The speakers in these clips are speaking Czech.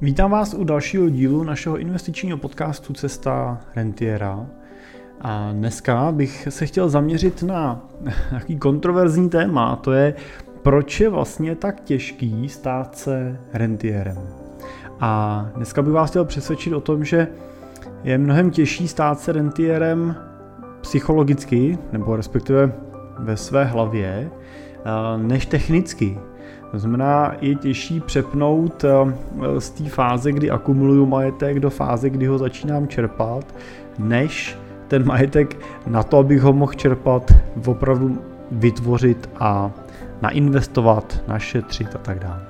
Vítám vás u dalšího dílu našeho investičního podcastu Cesta Rentiera. A dneska bych se chtěl zaměřit na nějaký kontroverzní téma, a to je, proč je vlastně tak těžký stát se rentierem. A dneska bych vás chtěl přesvědčit o tom, že je mnohem těžší stát se rentierem psychologicky, nebo respektive ve své hlavě, než technicky. To znamená, je těžší přepnout z té fáze, kdy akumuluju majetek, do fáze, kdy ho začínám čerpat, než ten majetek na to, abych ho mohl čerpat, opravdu vytvořit a nainvestovat, našetřit a tak dále.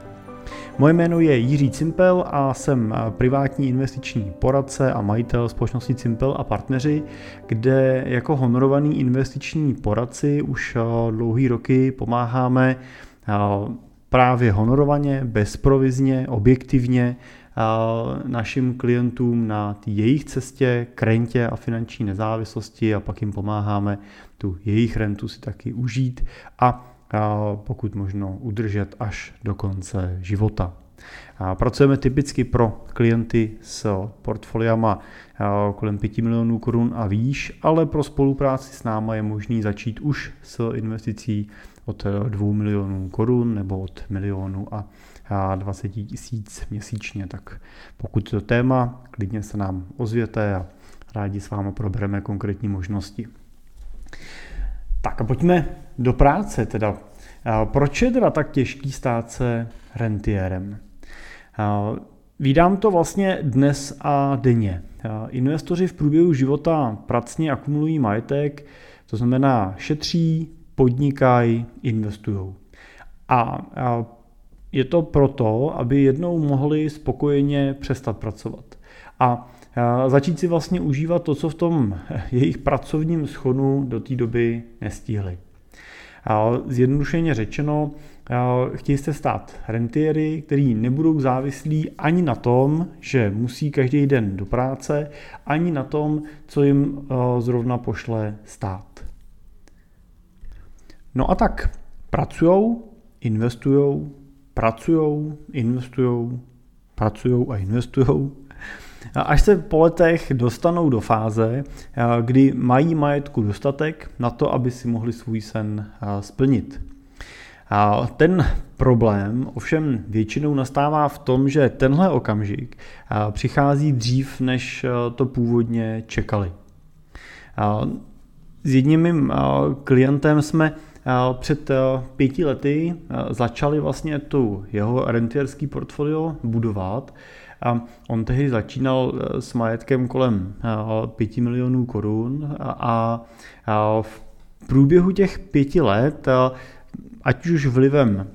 Moje jméno je Jiří Cimpel a jsem privátní investiční poradce a majitel společnosti Cimpel a partneři, kde jako honorovaný investiční poradci už dlouhý roky pomáháme právě honorovaně, bezprovizně, objektivně našim klientům na jejich cestě k rentě a finanční nezávislosti a pak jim pomáháme tu jejich rentu si taky užít a pokud možno udržet až do konce života. Pracujeme typicky pro klienty s portfoliama kolem 5 milionů korun a výš, ale pro spolupráci s náma je možný začít už s investicí od 2 milionů korun nebo od 1 020 000 měsíčně. Tak pokud to téma, klidně se nám ozvěte a rádi s vámi probereme konkrétní možnosti. Tak a pojďme do práce teda. Proč je teda tak těžký stát se rentierem? Vídám to vlastně dnes a denně. Investoři v průběhu života pracně akumulují majetek, to znamená šetří, podnikají, investují. A je to proto, aby jednou mohli spokojeně přestat pracovat a začít si vlastně užívat to, co v tom jejich pracovním schonu do té doby nestihli. Zjednodušeně řečeno, chtějí se stát rentiery, kteří nebudou závislí ani na tom, že musí každý den do práce, ani na tom, co jim zrovna pošle stát. No a tak pracujou a investujou. Až se po letech dostanou do fáze, kdy mají majetku dostatek na to, aby si mohli svůj sen splnit. Ten problém ovšem většinou nastává v tom, že tenhle okamžik přichází dřív, než to původně čekali. S jedním mým klientem jsme před 5 lety začali vlastně tu jeho rentierský portfolio budovat. On tehdy začínal s majetkem kolem 5 milionů korun a v průběhu těch 5 let, ať už vlivem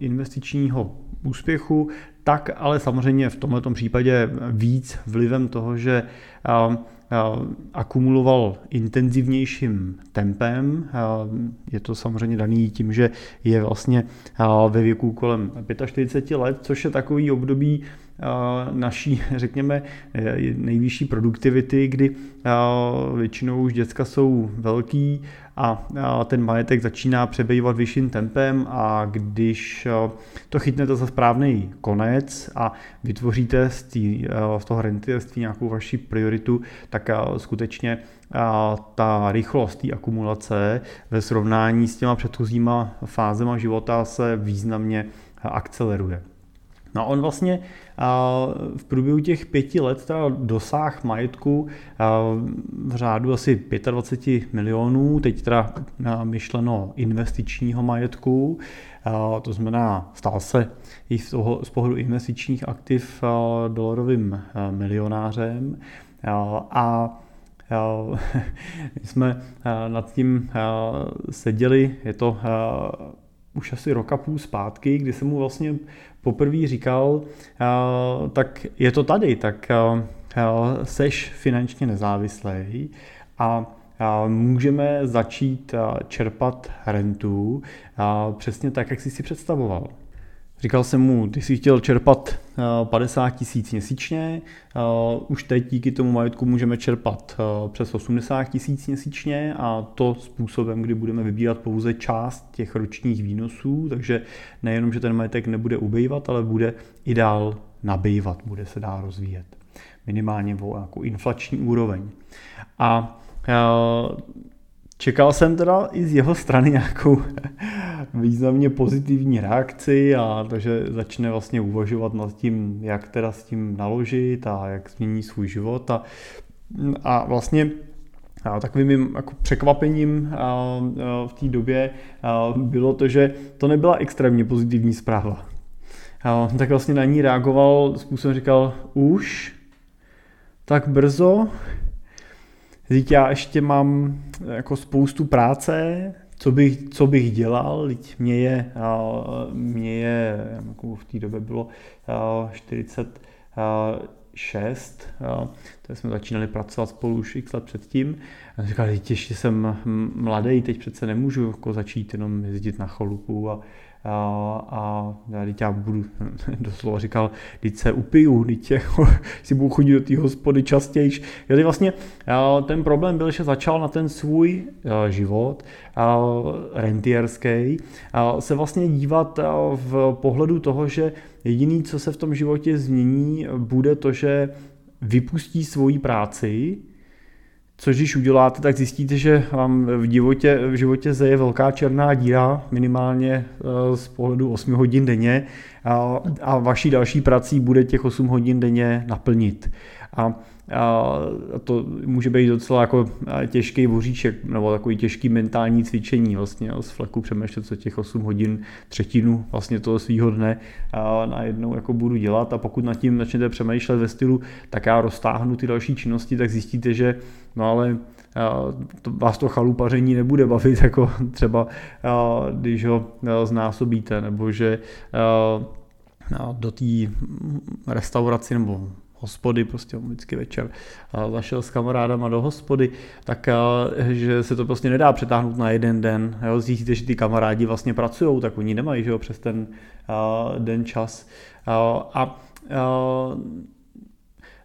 investičního úspěchu, tak ale samozřejmě v tomto případě víc vlivem toho, že akumuloval intenzivnějším tempem. Je to samozřejmě daný tím, že je vlastně ve věku kolem 45 let, což je takový období naší, řekněme, nejvyšší produktivity, kdy většinou už děcka jsou velký a ten majetek začíná přebývat vyšším tempem a když to chytnete za správný konec a vytvoříte z toho rentierství nějakou vaši prioritu, tak skutečně ta rychlost té akumulace ve srovnání s těma předchozíma fázema života se významně akceleruje. No on vlastně v průběhu těch 5 let dosáhl majetku v řádu asi 25 milionů, teď teda myšleno investičního majetku, to znamená stal se i z pohledu investičních aktiv dolarovým milionářem a my jsme nad tím seděli, je to už asi 1,5 roku zpátky, kdy jsem mu vlastně poprvé říkal, tak je to tady, tak seš finančně nezávislý a můžeme začít čerpat rentu přesně tak, jak jsi si představoval. Říkal jsem mu, ty jsi chtěl čerpat 50 000 měsíčně, už teď díky tomu majetku můžeme čerpat přes 80 000 měsíčně a to způsobem, kdy budeme vybírat pouze část těch ročních výnosů, takže nejenom, že ten majetek nebude ubývat, ale bude i dál nabývat, bude se dál rozvíjet. Minimálně o jako inflační úroveň. A čekal jsem teda i z jeho strany nějakou významně pozitivní reakci, a takže začne vlastně uvažovat nad tím, jak teda s tím naložit a jak změní svůj život. A vlastně takovým jako překvapením v té době bylo to, že to nebyla extrémně pozitivní zpráva. Tak vlastně na ní reagoval způsobem, říkal, už tak brzo, teď já ještě mám jako spoustu práce, co bych dělal, mě je jako v té době bylo 46, to jsme začínali pracovat spolu už x let předtím, a říkal, teď ještě jsem mladý, teď přece nemůžu jako začít jenom jezdit na chalupu a teď já budu, doslova říkal, teď se upiju, teď si budu chodit do té hospody častěji. Vlastně ten problém byl, že začal na ten svůj život rentierský se vlastně dívat v pohledu toho, že jediný, co se v tom životě změní, bude to, že vypustí svoji práci, což když uděláte, tak zjistíte, že vám v životě zeje velká černá díra, minimálně z pohledu 8 hodin denně, a vaší další prací bude těch 8 hodin denně naplnit. A to může být docela jako těžký voříček, nebo takový těžký mentální cvičení vlastně, z fleku přemýšlet, co těch 8 hodin, třetinu vlastně toho svýho dne najednou jako budu dělat, a pokud nad tím začnete přemýšlet ve stylu, tak já roztáhnu ty další činnosti, tak zjistíte, že no ale vás to chalupaření nebude bavit, jako třeba když ho znásobíte, nebo že do té restauraci nebo hospody, prostě vždycky večer zašel s kamarádama do hospody, tak že se to prostě nedá přetáhnout na jeden den. Jo? Zjistíte, že ty kamarádi vlastně pracují, tak oni nemají, že jo, přes ten den čas.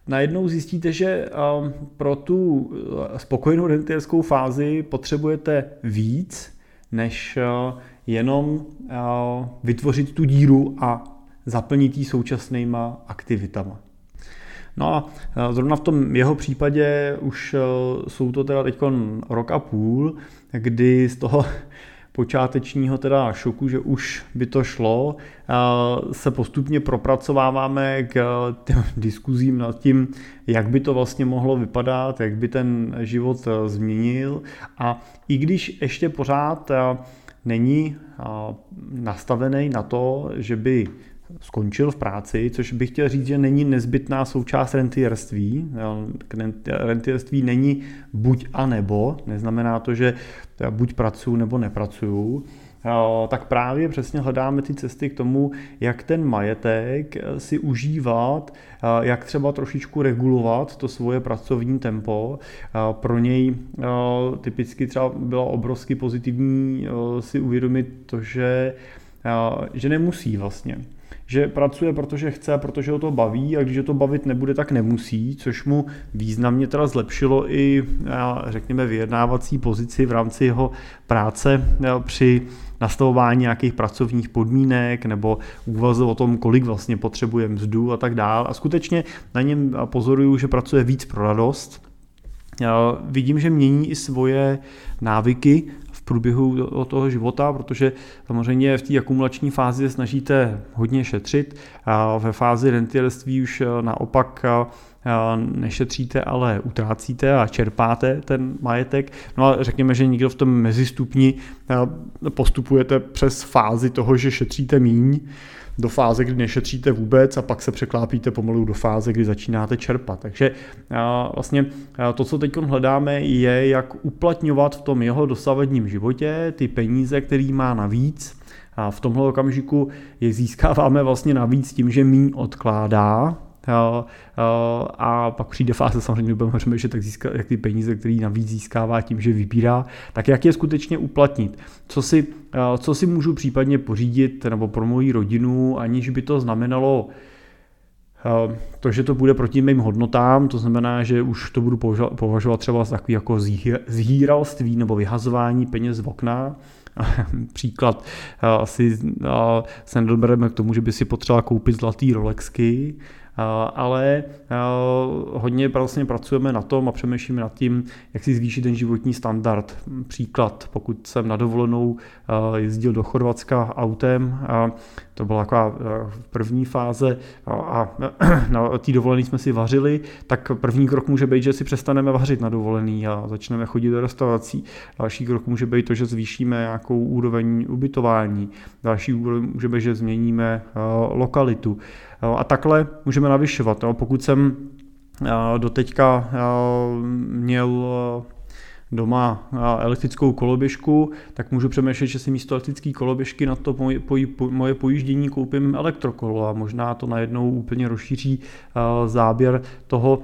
Najednou zjistíte, že pro tu spokojenou rentierskou fázi potřebujete víc, než jenom vytvořit tu díru a zaplnit ji současnýma aktivitama. No a zrovna v tom jeho případě už jsou to teda teďkon 1,5 roku, kdy z toho počátečního teda šoku, že už by to šlo, se postupně propracováváme k těm diskuzím nad tím, jak by to vlastně mohlo vypadat, jak by ten život změnil, a i když ještě pořád není nastavený na to, že by skončil v práci, což bych chtěl říct, že není nezbytná součást rentierství. Rentierství není buď a nebo, neznamená to, že buď pracuju nebo nepracuju, tak právě přesně hledáme ty cesty k tomu, jak ten majetek si užívat, jak třeba trošičku regulovat to svoje pracovní tempo. Pro něj typicky třeba bylo obrovsky pozitivní si uvědomit to, že nemusí vlastně. Že pracuje, protože chce, protože ho to baví, a když ho to bavit nebude, tak nemusí, což mu významně teda zlepšilo i, řekněme, vyjednávací pozici v rámci jeho práce při nastavování nějakých pracovních podmínek nebo úvaze o tom, kolik vlastně potřebuje mzdu a tak dál. A skutečně na něm pozoruju, že pracuje víc pro radost. Vidím, že mění i svoje návyky v průběhu toho života, protože samozřejmě v té akumulační fázi snažíte hodně šetřit, a ve fázi rentierství už naopak nešetříte, ale utrácíte a čerpáte ten majetek. No a řekněme, že někdo v tom mezistupni postupujete přes fázi toho, že šetříte míň, do fáze, kdy nešetříte vůbec, a pak se překlápíte pomalu do fáze, kdy začínáte čerpat. Takže vlastně to, co teď hledáme, je, jak uplatňovat v tom jeho dosavadním životě ty peníze, který má navíc. A v tomhle okamžiku je získáváme vlastně navíc tím, že míň odkládá, a pak přijde fáze samozřejmě, budeme řešit, jak ty peníze, které navíc získává tím, že vybírá, tak jak je skutečně uplatnit. Co si můžu případně pořídit nebo pro moji rodinu, aniž by to znamenalo to, že to bude proti mým hodnotám, to znamená, že už to budu považovat třeba za takový jako zhýralství nebo vyhazování peněz z okna. Příklad, asi se nedobereme k tomu, že by si potřeba koupit zlatý Rolexky, ale hodně vlastně pracujeme na tom a přemýšlíme nad tím, jak si zvýšit ten životní standard. Příklad, pokud jsem na dovolenou jezdil do Chorvatska autem, to byla taková první fáze a na té dovolené jsme si vařili, tak první krok může být, že si přestaneme vařit na dovolený a začneme chodit do restaurací. Další krok může být to, že zvýšíme nějakou úroveň ubytování. Další úroveň může být, že změníme lokalitu. A takhle můžeme navyšovat. Pokud jsem doteďka měl doma elektrickou koloběžku, tak můžu přemýšlet, že si místo elektrické koloběžky na to moje pojíždění koupím elektrokolo a možná to najednou úplně rozšíří záběr toho,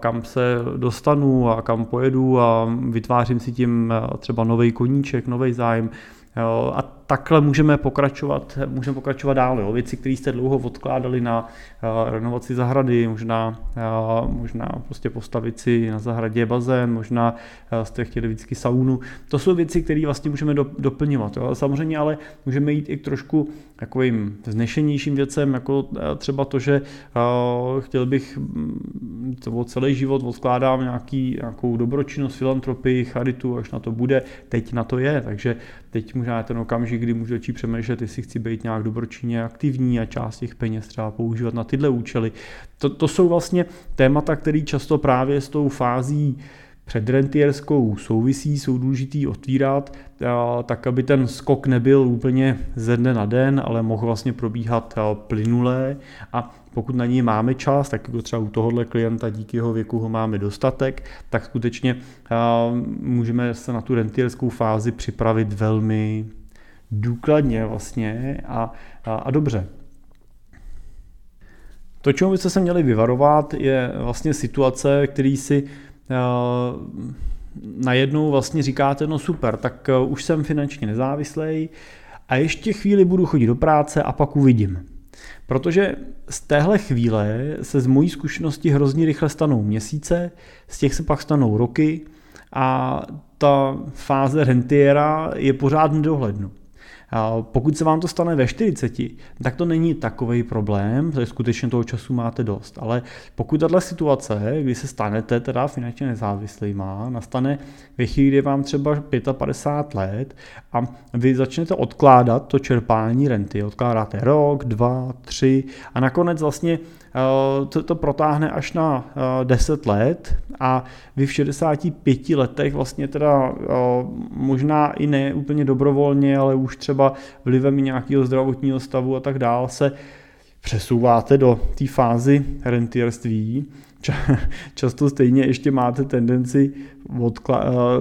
kam se dostanu a kam pojedu a vytvářím si tím třeba nový koníček, nový zájem. A takhle můžeme pokračovat dál. Jo. Věci, které jste dlouho odkládali na renovaci zahrady, možná prostě postavit si na zahradě bazén, možná jste chtěli vždycky saunu. To jsou věci, které vlastně můžeme doplňovat. Jo. Samozřejmě ale můžeme jít i k trošku takovým vznešenějším věcem, jako třeba to, že chtěl bych celý život odkládám nějakou dobročinnost, filantropii, charitu, až na to bude, teď na to je, takže teď možná ten okamžik, kdy můžu začít přemýšlet, jestli chci být nějak dobročinně aktivní a část těch peněz třeba používat na tyhle účely. To jsou vlastně témata, které často právě s tou fází předrentierskou souvisí, jsou důležitý otvírat, tak aby ten skok nebyl úplně ze dne na den, ale mohl vlastně probíhat plynulé a pokud na něj máme čas, tak jako třeba u tohohle klienta díky jeho věku ho máme dostatek, tak skutečně můžeme se na tu rentierskou fázi připravit velmi důkladně vlastně a dobře. To, čemu byste se měli vyvarovat, je vlastně situace, který si najednou vlastně říkáte, no super, tak už jsem finančně nezávislý a ještě chvíli budu chodit do práce a pak uvidím. Protože z téhle chvíle se z mojí zkušenosti hrozně rychle stanou měsíce, z těch se pak stanou roky a ta fáze rentiera je pořád nedohlednou. Pokud se vám to stane ve 40, tak to není takovej problém, protože skutečně toho času máte dost, ale pokud tato situace, kdy se stanete teda finančně nezávislýma, nastane ve chvíli, kdy vám třeba 55 let a vy začnete odkládat to čerpání renty, odkládáte rok, dva, tři a nakonec vlastně to protáhne až na 10 let a vy v 65 letech vlastně teda možná i ne úplně dobrovolně, ale už třeba vlivem nějakého zdravotního stavu a tak dál se přesouváte do té fázy rentierství. Často stejně ještě máte tendenci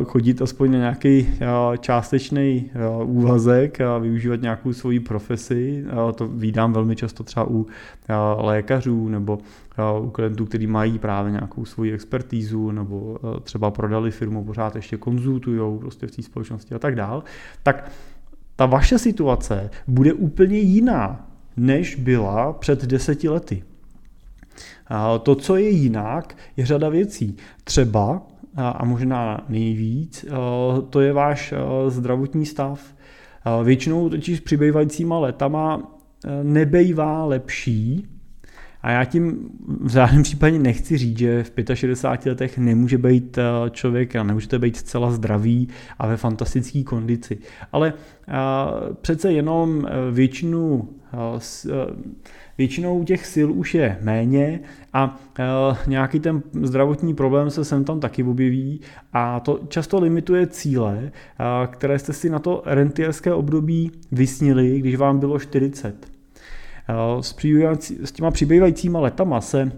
chodit aspoň na nějaký částečný úvazek a využívat nějakou svoji profesi. To vídám velmi často třeba u lékařů nebo u klientů, kteří mají právě nějakou svoji expertízu nebo třeba prodali firmu, pořád ještě konzultujou prostě v té společnosti a tak dál. Tak ta vaše situace bude úplně jiná, než byla před 10 lety. To, co je jinak, je řada věcí. Třeba, a možná nejvíc, to je váš zdravotní stav. Většinou totiž s přibývajícíma letama nebejvá lepší. A já tím v žádném případě nechci říct, že v 65 letech nemůže být člověk a nemůžete být zcela zdravý a ve fantastické kondici. Ale přece jenom většinou těch sil už je méně a nějaký ten zdravotní problém se sem tam taky objeví a to často limituje cíle, které jste si na to rentierské období vysnili, když vám bylo 40. S těma přibývajícíma letama se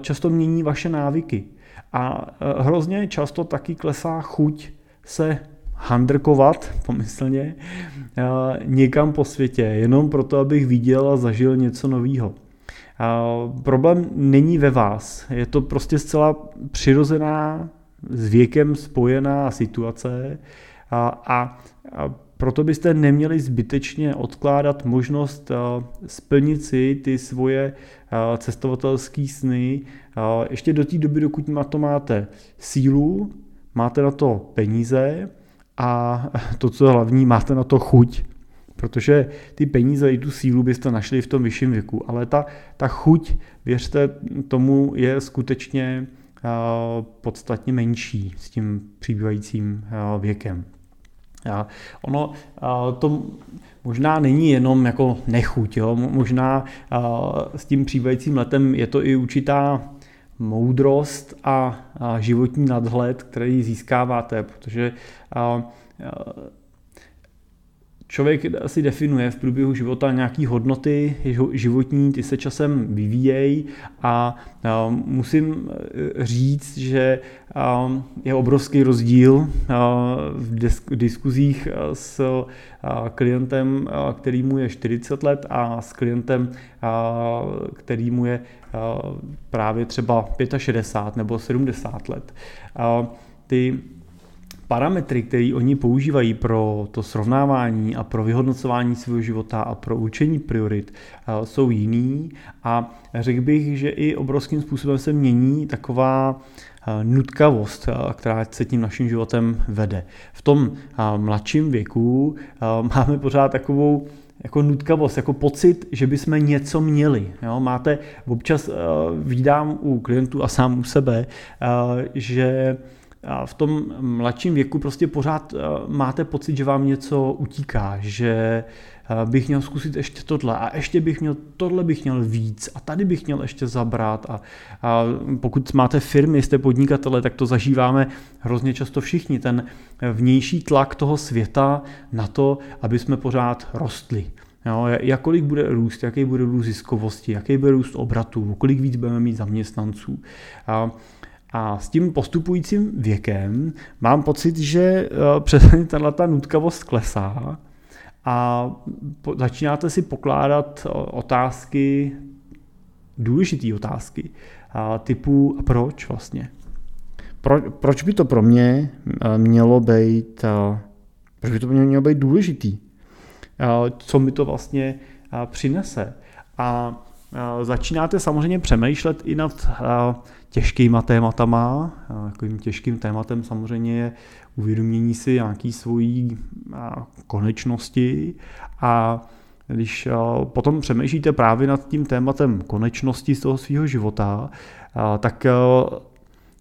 často mění vaše návyky a hrozně často taky klesá chuť se handrkovat, pomyslně, někam po světě, jenom proto, abych viděl a zažil něco nového. Problém není ve vás, je to prostě zcela přirozená, s věkem spojená situace a proto byste neměli zbytečně odkládat možnost splnit si ty svoje cestovatelské sny ještě do té doby, dokud na to máte sílu, máte na to peníze a to, co je hlavní, máte na to chuť. Protože ty peníze i tu sílu byste našli v tom vyšším věku, ale ta chuť, věřte tomu, je skutečně podstatně menší s tím přibývajícím věkem. Ono to možná není jenom jako nechuť, jo? Možná s tím přibývajícím letem je to i určitá moudrost a životní nadhled, který získáváte, protože člověk si definuje v průběhu života nějaké hodnoty životní, ty se časem vyvíjejí a musím říct, že je obrovský rozdíl v diskuzích s klientem, kterýmu je 40 let a s klientem, kterýmu je právě třeba 65 nebo 70 let. Ty parametry, které oni používají pro to srovnávání a pro vyhodnocování svého života a pro určení priorit, jsou jiný a řekl bych, že i obrovským způsobem se mění taková nutkavost, která se tím naším životem vede. V tom mladším věku máme pořád takovou jako nutkavost, jako pocit, že bychom něco měli. Jo? Máte, občas vídám u klientů a sám u sebe, že v tom mladším věku prostě pořád máte pocit, že vám něco utíká, že bych měl zkusit ještě tohle a ještě bych měl, tohle bych měl víc a tady bych měl ještě zabrat a pokud máte firmy, jste podnikatele, tak to zažíváme hrozně často všichni, ten vnější tlak toho světa na to, aby jsme pořád rostli. Jo, jakolik bude růst, jaký bude růst ziskovosti, jaký bude růst obratů, kolik víc budeme mít zaměstnanců. A s tím postupujícím věkem mám pocit, že přesně tato nutkavost klesá a začínáte si pokládat otázky, důležité otázky, typu a proč vlastně. Proč by to pro mě mělo být, proč by to mělo být důležitý? Co mi to vlastně přinese? A začínáte samozřejmě přemýšlet i nad těžkýma tématama. Takovým těžkým tématem samozřejmě je uvědomění si nějaký svojí konečnosti a když potom přemýšlíte právě nad tím tématem konečnosti z toho svého života, tak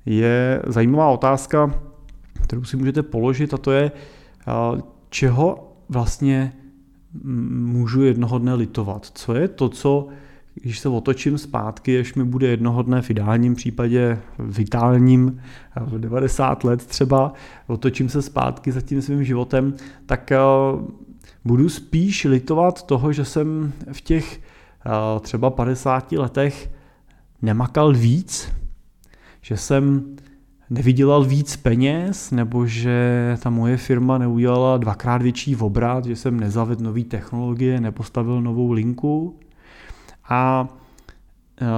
je zajímavá otázka, kterou si můžete položit a to je, čeho vlastně můžu jednoho dne litovat. Co je to, co když se otočím zpátky, až mi bude jednoho dne v ideálním případě vitálním, v 90 let třeba, otočím se zpátky za tím svým životem, tak budu spíš litovat toho, že jsem v těch třeba 50 letech nemakal víc, že jsem nevydělal víc peněz, nebo že ta moje firma neudělala 2x větší obrat, že jsem nezavedl nový technologie, nepostavil novou linku, a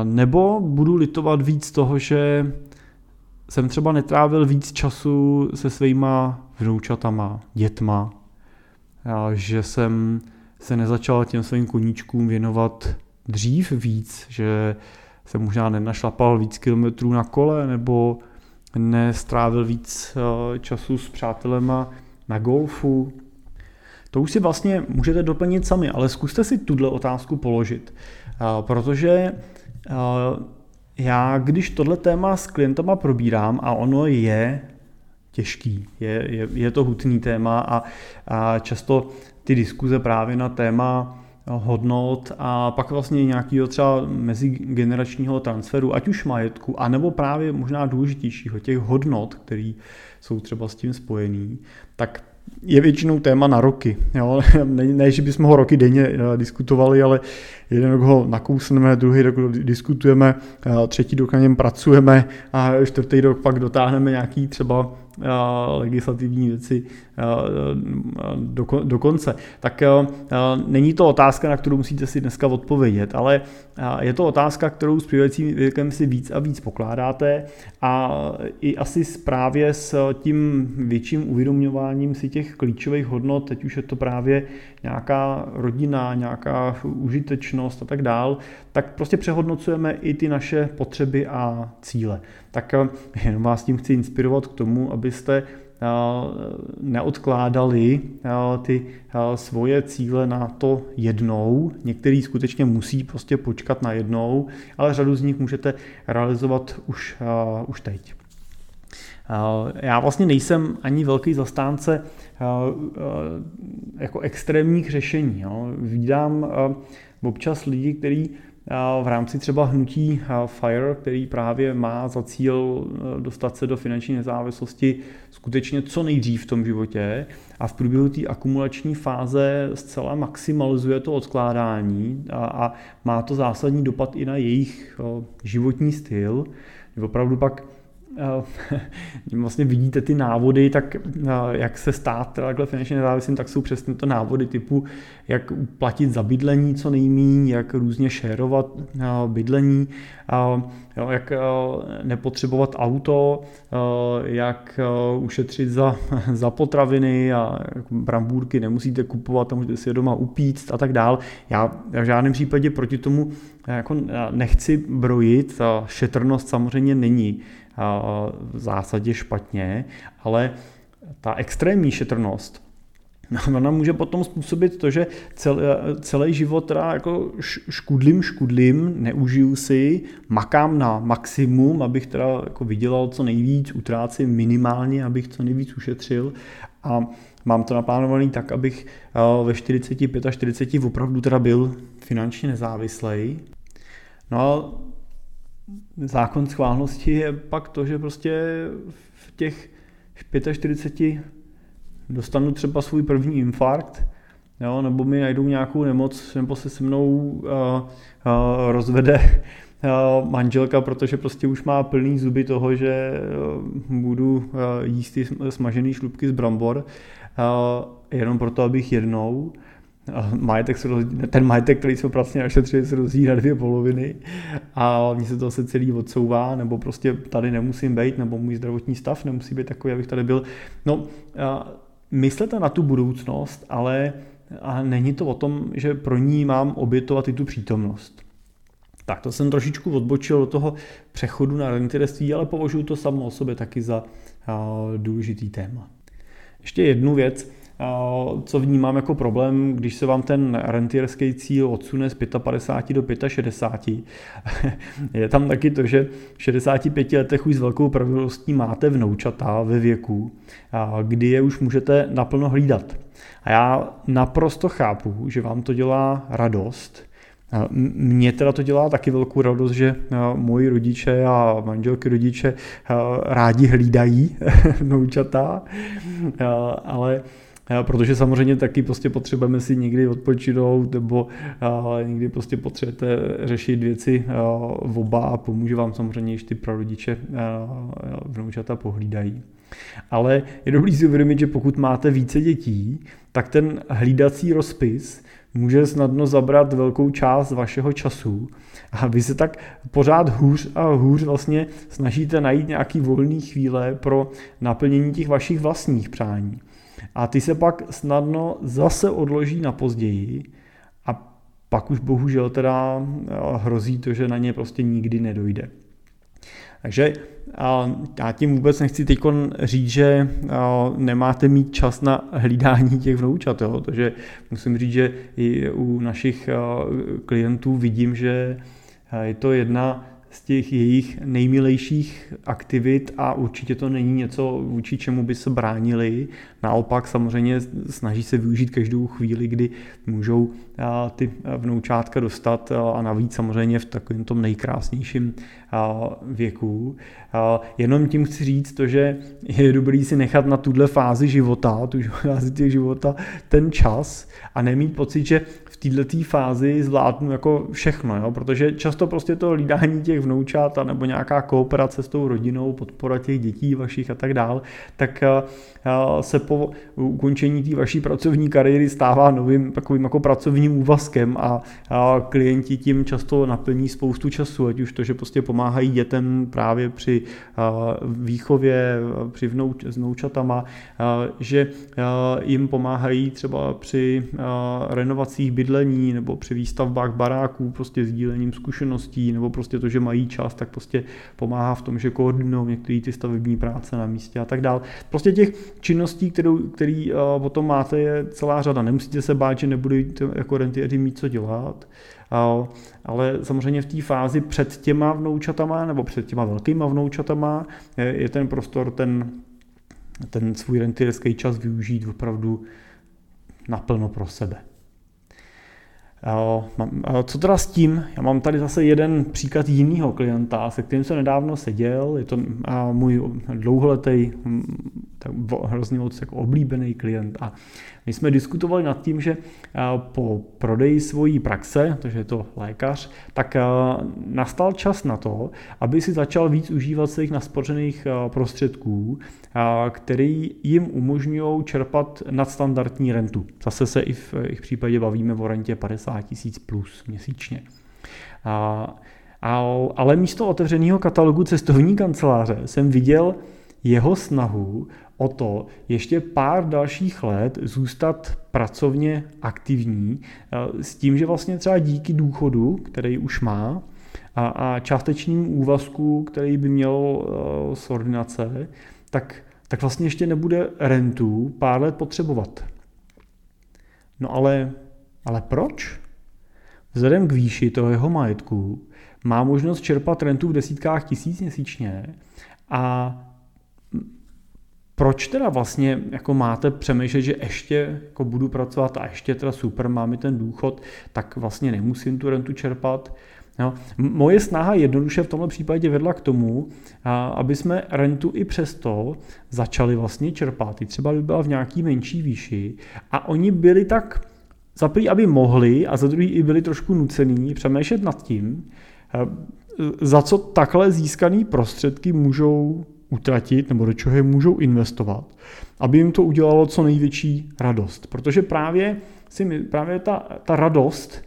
nebo budu litovat víc toho, že jsem třeba netrávil víc času se svýma vnoučatama, dětma, že jsem se nezačal těm svým koníčkům věnovat dřív víc, že jsem možná nenašlapal víc kilometrů na kole nebo nestrávil víc času s přátelema na golfu. To už si vlastně můžete doplnit sami, ale zkuste si tuhle otázku položit. Protože já, když tohle téma s klientama probírám, a ono je těžký, je to hutný téma a často ty diskuze právě na téma hodnot a pak vlastně nějakého třeba mezigeneračního transferu, ať už majetku, anebo právě možná důležitějšího, těch hodnot, které jsou třeba s tím spojený, tak je většinou téma na roky. Jo? Ne, že bychom ho roky denně diskutovali, ale jeden rok ho nakousneme, druhý rok diskutujeme, třetí rok na něm pracujeme a čtvrtý rok pak dotáhneme nějaký třeba legislativní věci do konce. Tak není to otázka, na kterou musíte si dneska odpovědět, ale je to otázka, kterou s přívědcím věkem si víc a víc pokládáte a i asi právě s tím větším uvědoměváním si těch klíčových hodnot, teď už je to právě nějaká rodina, nějaká užitečnost a tak dál, tak prostě přehodnocujeme i ty naše potřeby a cíle. Tak jenom vás tím chci inspirovat k tomu, abyste neodkládali ty svoje cíle na to jednou. Některý skutečně musí prostě počkat na jednou, ale řadu z nich můžete realizovat už teď. Já vlastně nejsem ani velký zastánce jako extrémních řešení. Jo. Vídám občas lidi, kteří v rámci třeba hnutí FIRE, který právě má za cíl dostat se do finanční nezávislosti skutečně co nejdřív v tom životě a v průběhu té akumulační fáze zcela maximalizuje to odkládání a má to zásadní dopad i na jejich životní styl. Opravdu pak vlastně vidíte ty návody, tak jak se stát takhle finančně nezávislým, tak jsou přesně to návody typu, jak platit za bydlení co nejméně, jak různě šerovat bydlení, jak nepotřebovat auto, jak ušetřit za potraviny a brambůrky nemusíte kupovat, tam můžete si je doma upíct a tak dál. Já v žádném případě proti tomu jako nechci brojit, šetrnost samozřejmě není v zásadě špatně, ale ta extrémní šetrnost, ona může potom způsobit to, že celý život teda jako škudlím, neužiju si, makám na maximum, abych teda jako vydělal co nejvíc, utrácím minimálně, abych co nejvíc ušetřil a mám to naplánovaný tak, abych ve 45 a 40 opravdu teda byl finančně nezávislej. No a zákon schválnosti je pak to, že prostě v těch 45 dostanu třeba svůj první infarkt, jo, nebo mi najdou nějakou nemoc, nebo se mnou rozvede manželka, protože prostě už má plný zuby toho, že budu jíst ty smažený šlupky z brambor, jenom proto, abych jednou ten majetek, který jsme pracně našetřili, se rozdílí na dvě poloviny a mně se to zase celý odsouvá, nebo prostě tady nemusím být, nebo můj zdravotní stav nemusí být takový, abych tady byl. No, myslete na tu budoucnost, ale není to o tom, že pro ní mám obětovat i tu přítomnost. Tak to jsem trošičku odbočil do toho přechodu na rentierství, ale považuji to samo o sobě taky za důležitý téma. Ještě jednu věc, co vnímám jako problém, když se vám ten rentierský cíl odsune z 55 do 65. Je tam taky to, že v 65 letech už s velkou pravděpodobností máte vnoučata ve věku, kdy je už můžete naplno hlídat. A já naprosto chápu, že vám to dělá radost. Mně teda to dělá taky velkou radost, že moji rodiče a manželky rodiče rádi hlídají vnoučata, ale protože samozřejmě taky prostě potřebujeme si někdy odpočinout nebo někdy prostě potřebujete řešit věci oba a pomůže vám samozřejmě, když ty prarodiče vnoučata pohlídají. Ale je dobré si uvědomit, že pokud máte více dětí, tak ten hlídací rozpis může snadno zabrat velkou část vašeho času a vy se tak pořád hůř a hůř vlastně snažíte najít nějaký volný chvíle pro naplnění těch vašich vlastních přání. A ty se pak snadno zase odloží na později a pak už bohužel teda hrozí to, že na ně prostě nikdy nedojde. Takže já tím vůbec nechci teď říct, že nemáte mít čas na hlídání těch vnoučat. Jo? Takže musím říct, že i u našich klientů vidím, že je to jedna z těch jejich nejmilejších aktivit a určitě to není něco, vůči čemu by se bránili. Naopak samozřejmě snaží se využít každou chvíli, kdy můžou ty vnoučátka dostat a navíc samozřejmě v takovém tom nejkrásnějším věku. Jenom tím chci říct to, že je dobrý si nechat na tuhle fázi života ten čas a nemít pocit, že v této fázi zvládnu jako všechno, jo? Protože často prostě to hlídání těch vnoučat nebo nějaká kooperace s tou rodinou, podpora těch dětí vašich a tak dál, tak se po ukončení té vaší pracovní kariéry stává novým takovým jako pracovním úvazkem a klienti tím často naplní spoustu času, ať už to, že prostě pomáhají dětem právě při výchově, při vnoučatama, že jim pomáhají třeba při renovacích bydlení nebo při výstavbách baráků, prostě sdílením zkušeností, nebo prostě to, že mají čas, tak prostě pomáhá v tom, že koordinují některé ty stavební práce na místě a tak dál. Prostě těch činností, který potom máte, je celá řada. Nemusíte se bát, že nebudete jako rentiéři mít co dělat, ale samozřejmě v té fázi před těma vnoučatama nebo před těma velkýma vnoučatama je ten prostor, ten svůj rentierský čas využít opravdu naplno pro sebe. Co teda s tím? Já mám tady zase jeden příklad jiného klienta, se kterým jsem nedávno seděl. Je to můj dlouholetý, hrozně moc jako oblíbený klient. A my jsme diskutovali nad tím, že po prodeji svojí praxe, protože je to lékař, tak nastal čas na to, aby si začal víc užívat svých naspořených prostředků, který jim umožňují čerpat nadstandardní rentu. Zase se i v jejich případě bavíme o rentě 50 000 plus měsíčně. Ale místo otevřeného katalogu cestovní kanceláře jsem viděl jeho snahu o to ještě pár dalších let zůstat pracovně aktivní s tím, že vlastně třeba díky důchodu, který už má, a částečným úvazku, který by mělo z ordinace, tak vlastně ještě nebude rentu pár let potřebovat. No ale proč? Vzhledem k výši toho jeho majetku má možnost čerpat rentu v desítkách tisíc měsíčně a proč teda vlastně jako máte přemýšlet, že ještě jako budu pracovat a ještě teda super, mám i ten důchod, tak vlastně nemusím tu rentu čerpat. No, moje snaha jednoduše v tomhle případě vedla k tomu, aby jsme rentu i přesto začali vlastně čerpat. I třeba by byla v nějaký menší výši a oni byli tak za prvý, aby mohli, a za druhý i byli trošku nucený přemýšlet nad tím, za co takhle získané prostředky můžou utratit nebo do čeho je můžou investovat, aby jim to udělalo co největší radost. Protože právě ta radost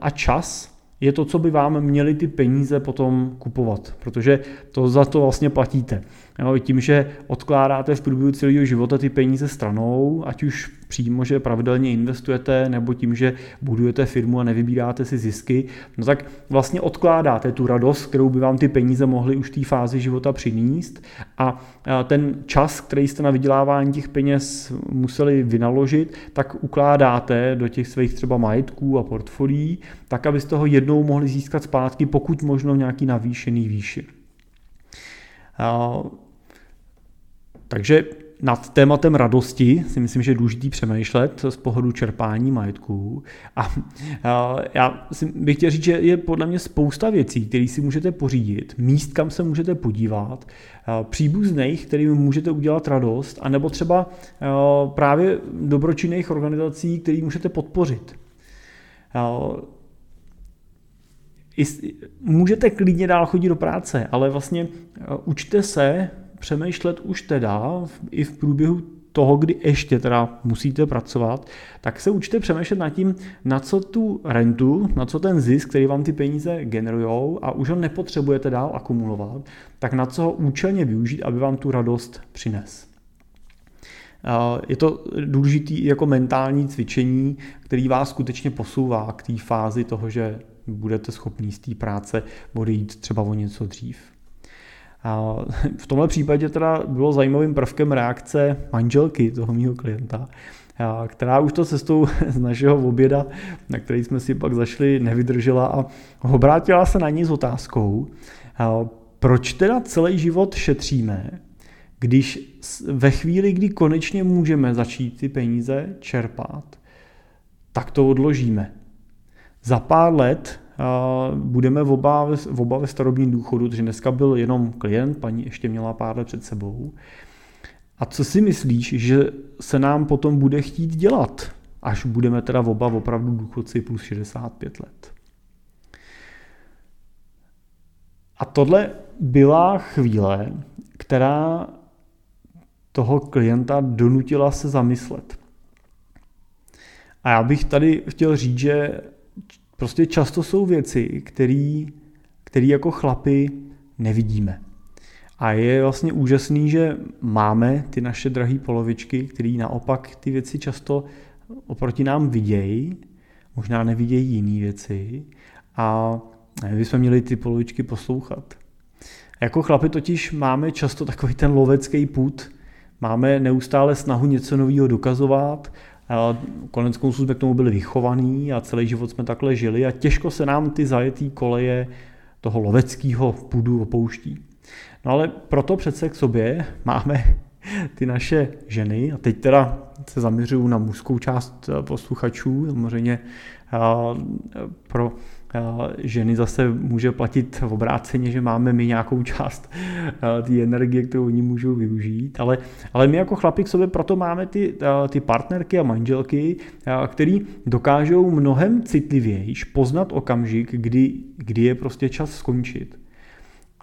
a čas je to, co by vám měly ty peníze potom kupovat, protože to za to vlastně platíte. Jo, tím, že odkládáte v průběhu celého života ty peníze stranou, ať už přímo, že pravidelně investujete, nebo tím, že budujete firmu a nevybíráte si zisky, no tak vlastně odkládáte tu radost, kterou by vám ty peníze mohly už v té fázi života přinést, a ten čas, který jste na vydělávání těch peněz museli vynaložit, tak ukládáte do těch svých třeba majetků a portfolií, tak aby z toho jednou mohli získat zpátky, pokud možno v nějaký navýšený výši. Takže nad tématem radosti si myslím, že je důležitý přemýšlet z pohledu čerpání majetků. A já bych chtěl říct, že je podle mě spousta věcí, které si můžete pořídit, míst, kam se můžete podívat, příbuzných, kterým můžete udělat radost, anebo třeba právě dobročinných organizací, které můžete podpořit. Můžete klidně dál chodit do práce, ale vlastně učte se přemýšlet už teda i v průběhu toho, kdy ještě teda musíte pracovat, tak se učte přemýšlet nad tím, na co tu rentu, na co ten zisk, který vám ty peníze generujou a už ho nepotřebujete dál akumulovat, tak na co ho účelně využít, aby vám tu radost přinesl. Je to důležité jako mentální cvičení, který vás skutečně posouvá k té fázi toho, že budete schopni z té práce odejít třeba o něco dřív. A v tomhle případě teda bylo zajímavým prvkem reakce manželky toho mýho klienta, která už to cestou z našeho oběda, na který jsme si pak zašli, nevydržela a obrátila se na ní s otázkou, proč teda celý život šetříme, když ve chvíli, kdy konečně můžeme začít ty peníze čerpat, tak to odložíme. Za pár let budeme oba ve starobním důchodu, takže dneska byl jenom klient, paní ještě měla pár let před sebou. A co si myslíš, že se nám potom bude chtít dělat? až budeme teda oba opravdu důchodci plus 65 let. A tohle byla chvíle, která toho klienta donutila se zamyslet. A já bych tady chtěl říct, že prostě často jsou věci, které jako chlapi nevidíme. A je vlastně úžasný, že máme ty naše drahé polovičky, které naopak ty věci často oproti nám vidějí, možná nevidějí jiné věci a my jsme měli ty polovičky poslouchat. Jako chlapi totiž máme často takový ten lovecký pud, máme neustále snahu něco nového dokazovat, konec konců jsme k tomu byli vychovaní a celý život jsme takhle žili a těžko se nám ty zajetý koleje toho loveckého pudu opouští. No ale proto přece k sobě máme ty naše ženy, a teď teda se zaměřuju na mužskou část posluchačů, samozřejmě pro ženy zase může platit v obráceně, že máme my nějakou část té energie, kterou oni můžou využít, ale my jako chlapi k sobě proto máme ty partnerky a manželky, který dokážou mnohem citlivěji poznat okamžik, kdy je prostě čas skončit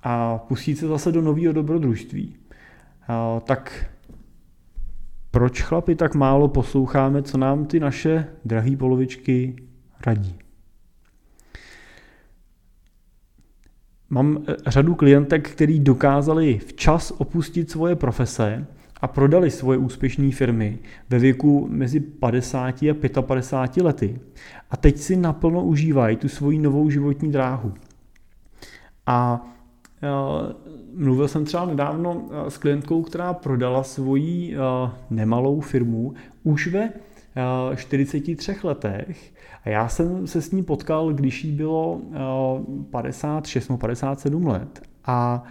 a pustit se zase do nového dobrodružství. Tak proč chlapi tak málo posloucháme, co nám ty naše drahé polovičky radí? Mám řadu klientek, který dokázali včas opustit svoje profese a prodali svoje úspěšné firmy ve věku mezi 50 a 55 lety. A teď si naplno užívají tu svoji novou životní dráhu. A mluvil jsem třeba nedávno s klientkou, která prodala svoji nemalou firmu už ve 43 letech a já jsem se s ní potkal, když jí bylo 56 nebo 57 let a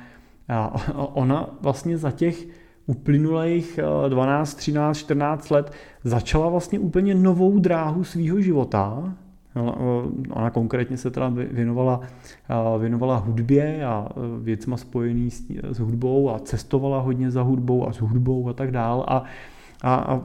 ona vlastně za těch uplynulých 12, 13, 14 let začala vlastně úplně novou dráhu svýho života. Ona konkrétně se teda věnovala hudbě a věcma spojený s hudbou a cestovala hodně za hudbou a s hudbou a tak dál a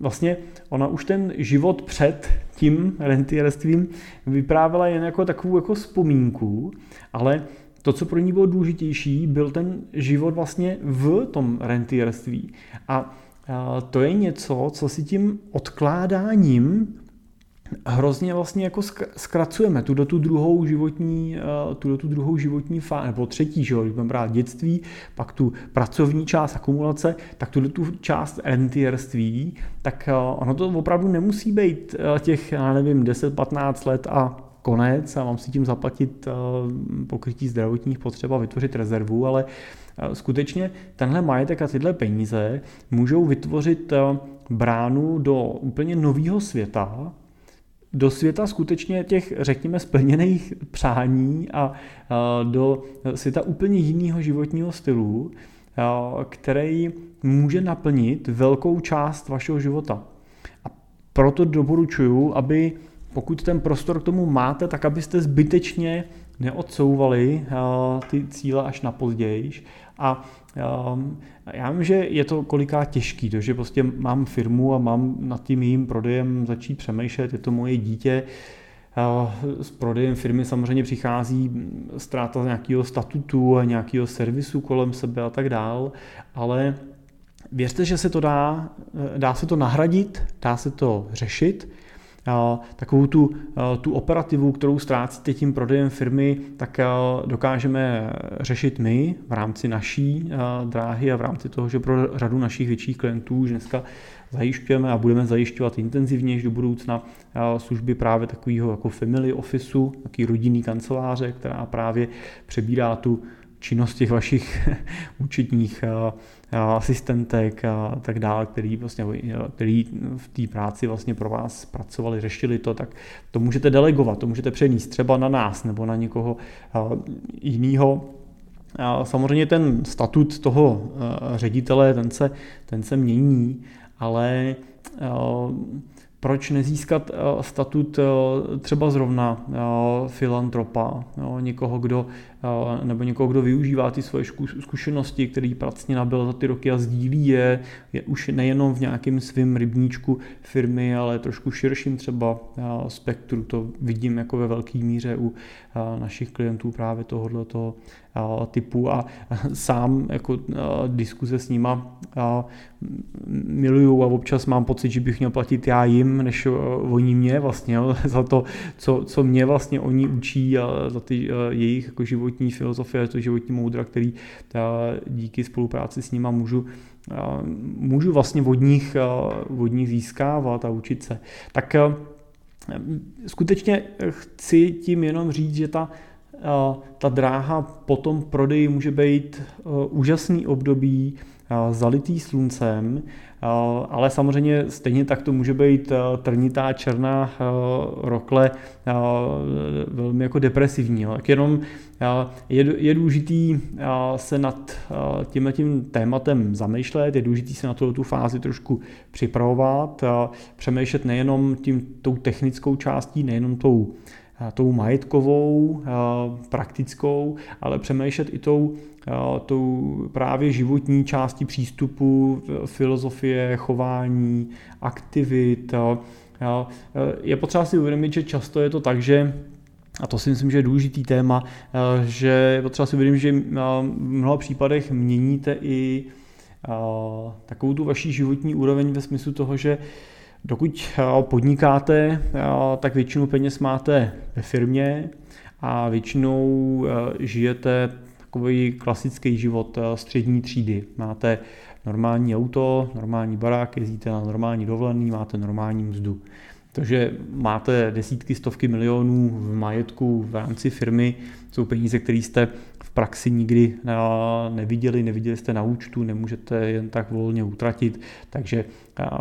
vlastně ona už ten život před tím rentierstvím vyprávěla jen jako takovou jako vzpomínku, ale to, co pro ní bylo důležitější, byl ten život vlastně v tom rentierství a to je něco, co si tím odkládáním hrozně vlastně jako zkracujeme tu druhou životní fázi, nebo třetí, že jo, když budeme brát dětství, pak tu pracovní část akumulace, tak tu část rentierství, tak ono to opravdu nemusí být těch, já nevím, 10-15 let a konec a mám si tím zaplatit pokrytí zdravotních potřeb a vytvořit rezervu, ale skutečně tenhle majetek a tyhle peníze můžou vytvořit bránu do úplně nového světa, do světa skutečně těch, řekněme, splněných přání a do světa úplně jiného životního stylu, který může naplnit velkou část vašeho života. A proto doporučuji, aby pokud ten prostor k tomu máte, tak abyste zbytečně neodsouvali ty cíle až na později. A já vím, že je to koliká těžký, to, že prostě mám firmu a mám nad tím jejím prodejem začít přemýšlet, je to moje dítě. S prodejem firmy samozřejmě přichází ztráta nějakého statutu a nějakého servisu kolem sebe a tak dál, ale věřte, že se to dá se to nahradit, dá se to řešit. Takovou tu operativu, kterou ztrácíte tím prodejem firmy, tak dokážeme řešit my v rámci naší dráhy a v rámci toho, že pro řadu našich větších klientů už dneska zajišťujeme a budeme zajišťovat intenzivněji do budoucna služby právě takového jako family officeu, takový rodinný kanceláře, která právě přebírá tu činnost těch vašich účetních asistentek a tak dále, který v té práci vlastně pro vás pracovali, řešili to, tak to můžete delegovat, to můžete přenést třeba na nás nebo na někoho jiného. Samozřejmě ten statut toho ředitele, ten se mění, ale proč nezískat statut třeba zrovna filantropa, někoho, kdo nebo někoho, kdo využívá ty svoje zkušenosti, který pracně nabyl za ty roky a sdílí je už nejenom v nějakém svém rybníčku firmy, ale trošku širším třeba spektru. To vidím jako ve velké míře u našich klientů právě tohoto typu a sám jako diskuze s nima miluju a občas mám pocit, že bych měl platit já jim, než oni mě vlastně za to, co mě vlastně oni učí a za ty jejich jako životní filozofie, to životní moudra, který díky spolupráci s nima můžu vlastně od nich získávat a učit se. Tak skutečně chci tím jenom říct, že ta dráha po tom prodeji může být úžasný období, zalitý sluncem, ale samozřejmě stejně tak to může být trnitá, černá rokle, velmi jako depresivní. Tak jenom je důležitý se nad tímhletím tématem zamýšlet, je důležitý se na tu fázi trošku připravovat, přemýšlet nejenom tou technickou částí, nejenom tou majetkovou, praktickou, ale přemýšlet i tou právě životní částí přístupu, filozofie, chování, aktivit. Je potřeba si uvědomit, že často je to tak, že, a to si myslím, že je důležitý téma, že je potřeba si uvědomit, že v mnoha případech měníte i takovou tu vaši životní úroveň ve smyslu toho, že dokud podnikáte, tak většinu peněz máte ve firmě a většinou žijete takový klasický život střední třídy. Máte normální auto, normální barák, jezdíte na normální dovolený, máte normální mzdu. Takže máte desítky, stovky milionů v majetku v rámci firmy, jsou peníze, které jste v praxi nikdy neviděli, neviděli jste na účtu, nemůžete jen tak volně utratit, takže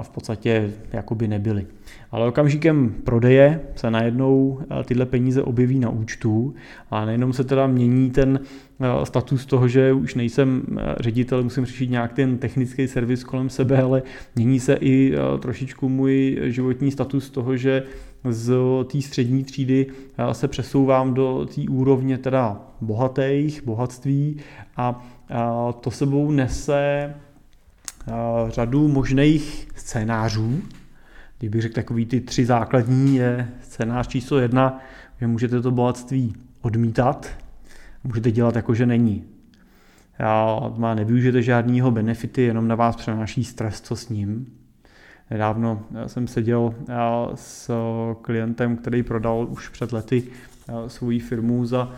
v podstatě jakoby nebyly. Ale okamžikem prodeje se najednou tyhle peníze objeví na účtu a nejenom se teda mění ten status toho, že už nejsem ředitel, musím řešit nějak ten technický servis kolem sebe, ale mění se i trošičku můj životní status toho, že z té střední třídy se přesouvám do té úrovně teda bohatství a to sebou nese řadu možných scénářů. Kdybych řekl takový ty tři základní, je scénář číslo 1, že můžete to bohatství odmítat, můžete dělat jako, že není. Nevyužijete žádný jeho benefity, jenom na vás přenáší stres, co s ním. Nedávno jsem seděl s klientem, který prodal už před lety svou firmu za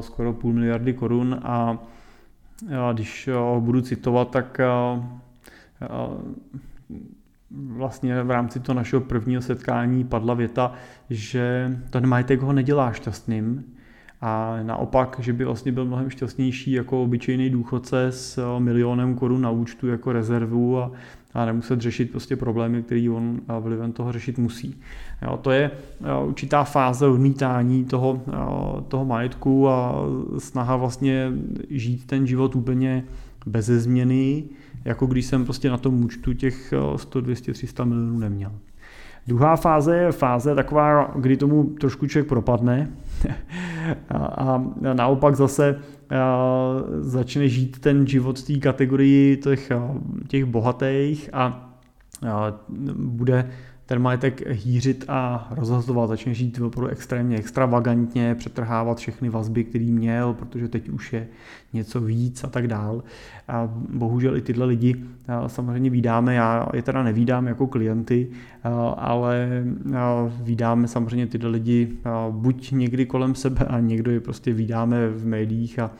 skoro 500 milionů korun a když ho budu citovat, tak vlastně v rámci toho našeho prvního setkání padla věta, že ten majetek ho nedělá šťastným a naopak, že by vlastně byl mnohem šťastnější jako obyčejný důchodce s 1 milion korun na účtu jako rezervu a nemuset řešit prostě problémy, které on vlivem toho řešit musí. Jo, to je určitá fáze odmítání toho majetku a snaha vlastně žít ten život úplně beze změny, jako když jsem prostě na tom účtu těch 100, 200, 300 milionů neměl. Druhá fáze je fáze taková, kdy tomu trošku člověk propadne a naopak zase začne žít ten život v té kategorii těch bohatých a bude ten majetek hýřit a rozhazovat, začne žít opravdu extrémně extravagantně, přetrhávat všechny vazby, které měl, protože teď už je něco víc a tak dál. A bohužel i tyhle lidi samozřejmě vídáme, já je teda nevídám jako klienty, ale vídáme samozřejmě tyhle lidi buď někdy kolem sebe a někdo je prostě vídáme v médiích a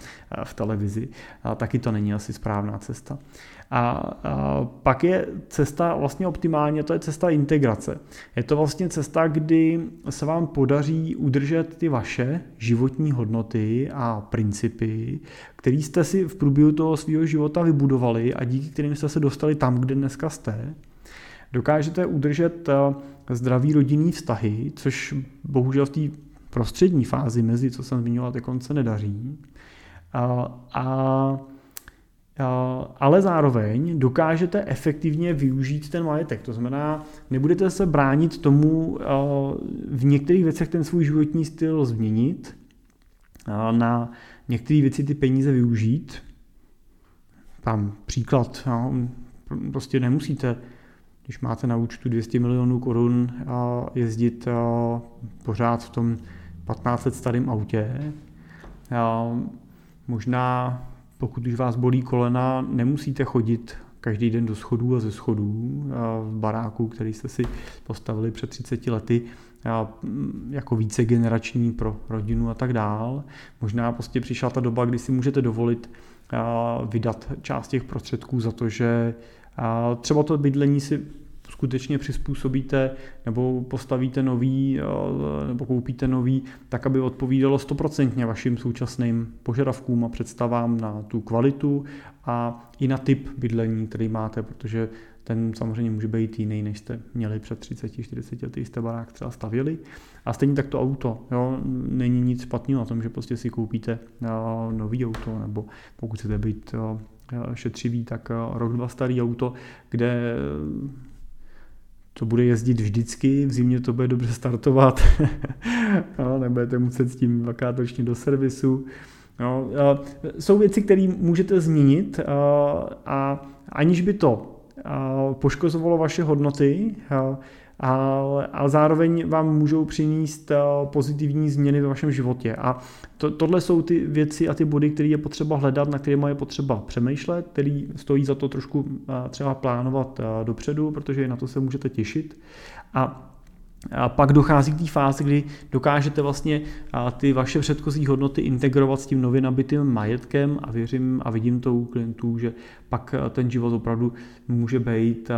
v televizi. A taky to není asi správná cesta. A pak je cesta vlastně optimálně, to je cesta integrace. Je to vlastně cesta, kdy se vám podaří udržet ty vaše životní hodnoty a principy, které jste si v průběhu toho svého života vybudovali a díky kterým jste se dostali tam, kde dneska jste. Dokážete udržet zdravý rodinný vztahy, což bohužel v té prostřední fázi mezi, co jsem zmiňoval, se nedaří. Ale zároveň dokážete efektivně využít ten majetek. To znamená, nebudete se bránit tomu v některých věcech ten svůj životní styl změnit na některé věci ty peníze využít. Tam příklad, prostě nemusíte, když máte na účtu 200 milionů korun, jezdit pořád v tom 15 let starém autě. Možná, pokud už vás bolí kolena, nemusíte chodit každý den do schodů a ze schodů v baráku, který jste si postavili před 30 lety jako vícegenerační pro rodinu a tak dál. Možná prostě přišla ta doba, kdy si můžete dovolit vydat část těch prostředků za to, že třeba to bydlení si skutečně přizpůsobíte nebo postavíte nový nebo koupíte nový, tak aby odpovídalo 100% vašim současným požadavkům a představám na tu kvalitu a i na typ bydlení, který máte, protože ten samozřejmě může být jiný, než jste měli před 30-40 lety, jste barák třeba stavěli. A stejně tak to auto. Jo? Není nic špatného na tom, že prostě si koupíte nový auto, nebo pokud chcete být šetřivý, tak rok, dva starý auto, kde to bude jezdit vždycky, v zimě to bude dobře startovat, no, nebudete muset s tím dvakrát ročně do servisu. No, jsou věci, které můžete změnit a aniž by to poškozovalo vaše hodnoty a zároveň vám můžou přinést pozitivní změny ve vašem životě. A tohle jsou ty věci a ty body, které je potřeba hledat, na kterýma je potřeba přemýšlet, který stojí za to trošku třeba plánovat dopředu, protože na to se můžete těšit. A pak dochází k té fázi, kdy dokážete vlastně ty vaše předchozí hodnoty integrovat s tím nově nabitým majetkem a věřím a vidím to u klientů, že pak ten život opravdu může být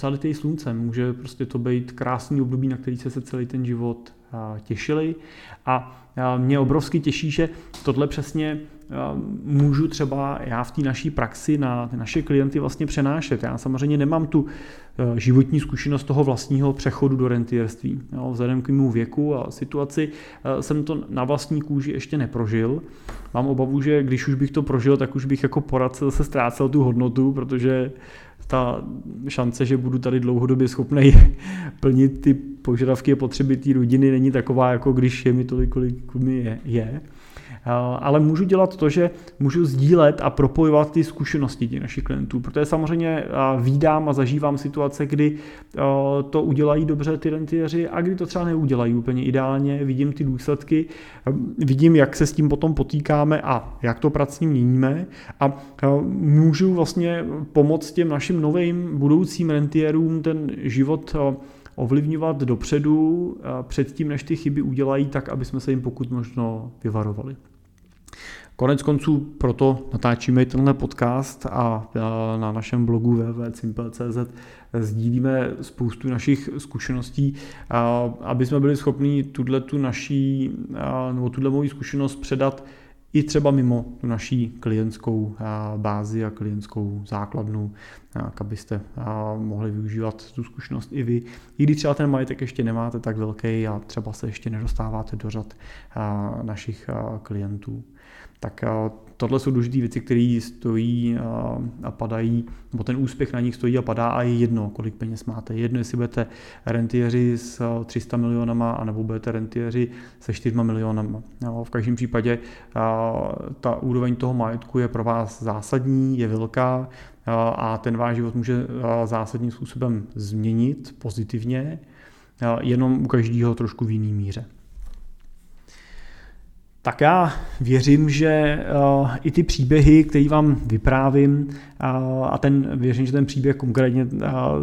zalitý sluncem, může prostě to být krásný období, na který jste se celý ten život těšili a mě obrovsky těší, že tohle přesně můžu třeba já v té naší praxi na naše klienty vlastně přenášet. Já samozřejmě nemám tu životní zkušenost toho vlastního přechodu do rentierství. Jo, vzhledem k mému věku a situaci jsem to na vlastní kůži ještě neprožil. Mám obavu, že když už bych to prožil, tak už bych jako poradce zase ztrácel tu hodnotu, protože ta šance, že budu tady dlouhodobě schopnej plnit ty požadavky a potřeby té rodiny, není taková, jako když je mi tolik, kolik mi je. Ale můžu dělat to, že můžu sdílet a propojovat ty zkušenosti těch našich klientů, protože samozřejmě vídám a zažívám situace, kdy to udělají dobře ty rentieři a kdy to třeba neudělají úplně ideálně, vidím ty důsledky, vidím, jak se s tím potom potýkáme a jak to pracně měníme a můžu vlastně pomoct těm našim novým budoucím rentierům ten život ovlivňovat dopředu, předtím, než ty chyby udělají, tak, aby jsme se jim pokud možno vyvarovali. Konec konců proto natáčíme tenhle podcast a na našem blogu www.cimpel.cz sdílíme spoustu našich zkušeností, aby jsme byli schopni tuhle moji zkušenost předat i třeba mimo tu naší klientskou bázi a klientskou základnu, tak abyste mohli využívat tu zkušenost i vy. I když třeba ten majetek ještě nemáte tak velký a třeba se ještě nedostáváte do řad našich klientů. Tak tohle jsou důležité věci, které stojí a padají, nebo ten úspěch na nich stojí a padá a je jedno, kolik peněz máte. Jedno, jestli budete rentieři s 300 milionama, anebo budete rentieři se 4 milionama. V každém případě ta úroveň toho majetku je pro vás zásadní, je velká a ten váš život může zásadním způsobem změnit pozitivně, jenom u každého trošku v jiný míře. Tak já věřím, že i ty příběhy, které vám vyprávím, a věřím, že ten příběh konkrétně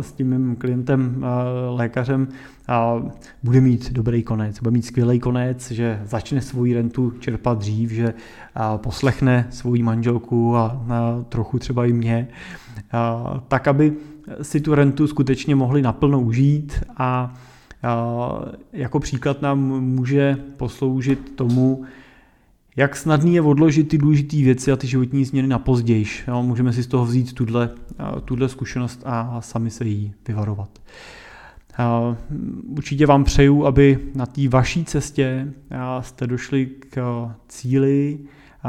s tím mým klientem, lékařem, bude mít dobrý konec, bude mít skvělý konec, že začne svoji rentu čerpat dřív, že poslechne svoji manželku a trochu třeba i mě, tak aby si tu rentu skutečně mohli naplno užít a jako příklad nám může posloužit tomu, jak snadný je odložit ty důležité věci a ty životní změny na pozdějiš. Můžeme si z toho vzít tuhle zkušenost a sami se jí vyvarovat. Určitě vám přeju, aby na té vaší cestě jste došli k cíli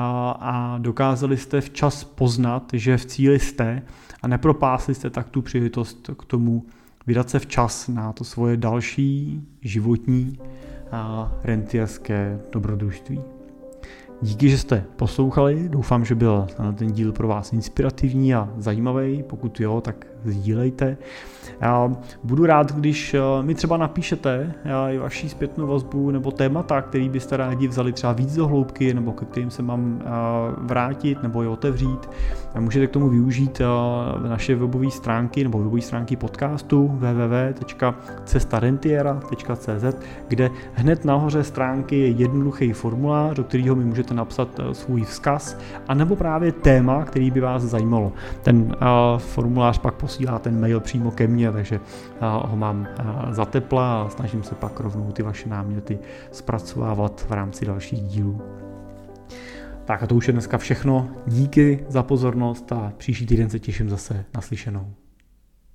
a dokázali jste včas poznat, že v cíli jste a nepropásli jste tak tu příležitost k tomu vydat se včas na to svoje další životní a rentierské dobrodružství. Díky, že jste poslouchali, doufám, že byl ten díl pro vás inspirativní a zajímavý, pokud jo, tak sdílejte. Budu rád, když mi třeba napíšete vaši zpětnou vazbu nebo témata, který byste rádi vzali třeba víc do hloubky, nebo ke kterým se mám vrátit nebo je otevřít. Můžete k tomu využít naše webové stránky nebo webové stránky podcastu www.cestarentiera.cz, kde hned nahoře stránky je jednoduchý formulář, do kterého mi můžete napsat svůj vzkaz, anebo právě téma, který by vás zajímalo. Ten formulář pak posílá ten mail přímo ke mně, takže ho mám za tepla a snažím se pak rovnou ty vaše náměty zpracovávat v rámci dalších dílů. Tak a to už je dneska všechno. Díky za pozornost a příští týden se těším zase na slyšenou.